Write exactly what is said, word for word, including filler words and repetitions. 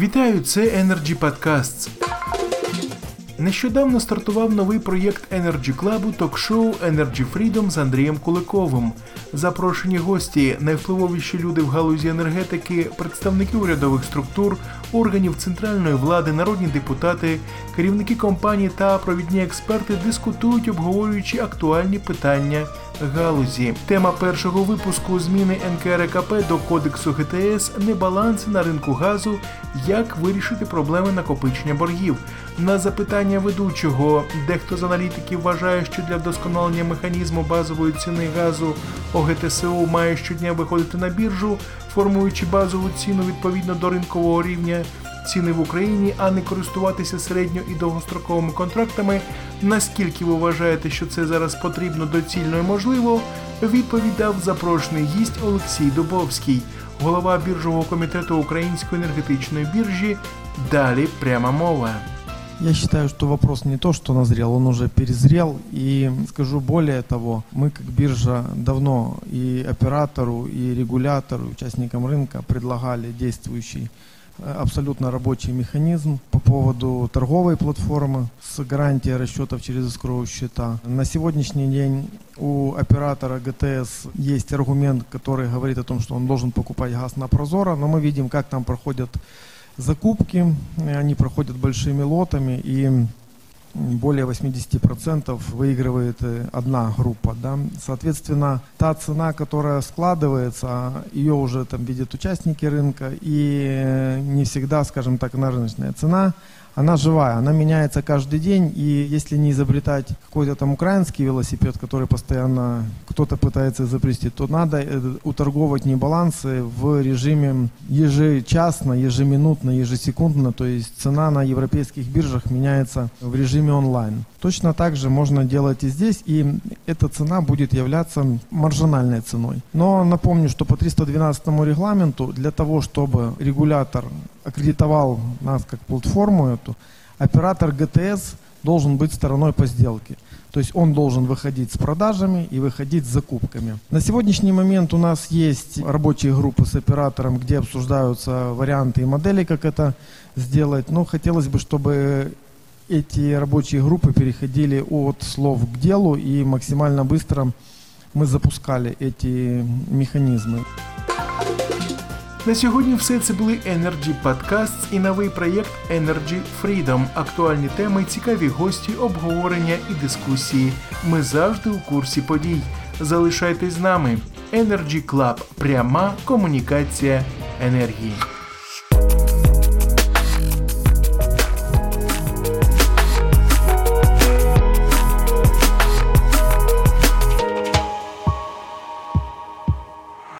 Вітаю, це Energy Podcasts. Нещодавно стартував новий проєкт Energy Club, ток-шоу Energy Freedom з Андрієм Куликовим. Запрошені гості, найвпливовіші люди в галузі енергетики, представники урядових структур, органів центральної влади, народні депутати, керівники компаній та провідні експерти дискутують, обговорюючи актуальні питання галузі. Тема першого випуску — зміни ен ка ер ка пе до кодексу ге те ес, небаланси на ринку газу, як вирішити проблеми накопичення боргів. На запитання ведучого, дехто з аналітиків вважає, що для вдосконалення механізму базової ціни газу о ге те ес у має щодня виходити на біржу, формуючи базову ціну відповідно до ринкового рівня ціни в Україні, а не користуватися середньо- і довгостроковими контрактами, наскільки ви вважаєте, що це зараз потрібно, доцільно і можливо, відповідав запрошений гість Олексій Дубовський, голова біржового комітету Української енергетичної біржі. Далі пряма мова. Я считаю, что вопрос не то, что назрел, он уже перезрел. И скажу более того, мы как биржа давно и оператору, и регулятору, участникам рынка предлагали действующий абсолютно рабочий механизм по поводу торговой платформы с гарантией расчетов через эскроу счета. На сегодняшний день у оператора ге те эс есть аргумент, который говорит о том, что он должен покупать газ на Прозорро, но мы видим, как там проходят закупки, они проходят большими лотами, и более восемьдесят процентов выигрывает одна группа. Да? Соответственно, та цена, которая складывается, ее уже там видят участники рынка, и не всегда, скажем так, на рыночная цена, она живая, она меняется каждый день, и если не изобретать какой-то там украинский велосипед, который постоянно кто-то пытается изобрести, то надо уторговать небалансы в режиме ежечасно, ежеминутно, ежесекундно, то есть цена на европейских биржах меняется в режиме онлайн. Точно так же можно делать и здесь, и эта цена будет являться маржинальной ценой. Но напомню, что по триста двенадцатому регламенту для того, чтобы регулятор аккредитовал нас как платформу эту, оператор ге те эс должен быть стороной по сделке. То есть он должен выходить с продажами и выходить с закупками. На сегодняшний момент у нас есть рабочие группы с оператором, где обсуждаются варианты и модели, как это сделать. Но хотелось бы, чтобы эти рабочие группы переходили от слов к делу и максимально быстро мы запускали эти механизмы. На сьогодні все. Це були Energy Podcasts і новий проєкт Energy Freedom. Актуальні теми, цікаві гості, обговорення і дискусії. Ми завжди у курсі подій. Залишайтесь з нами. Energy Club. Пряма комунікація енергії.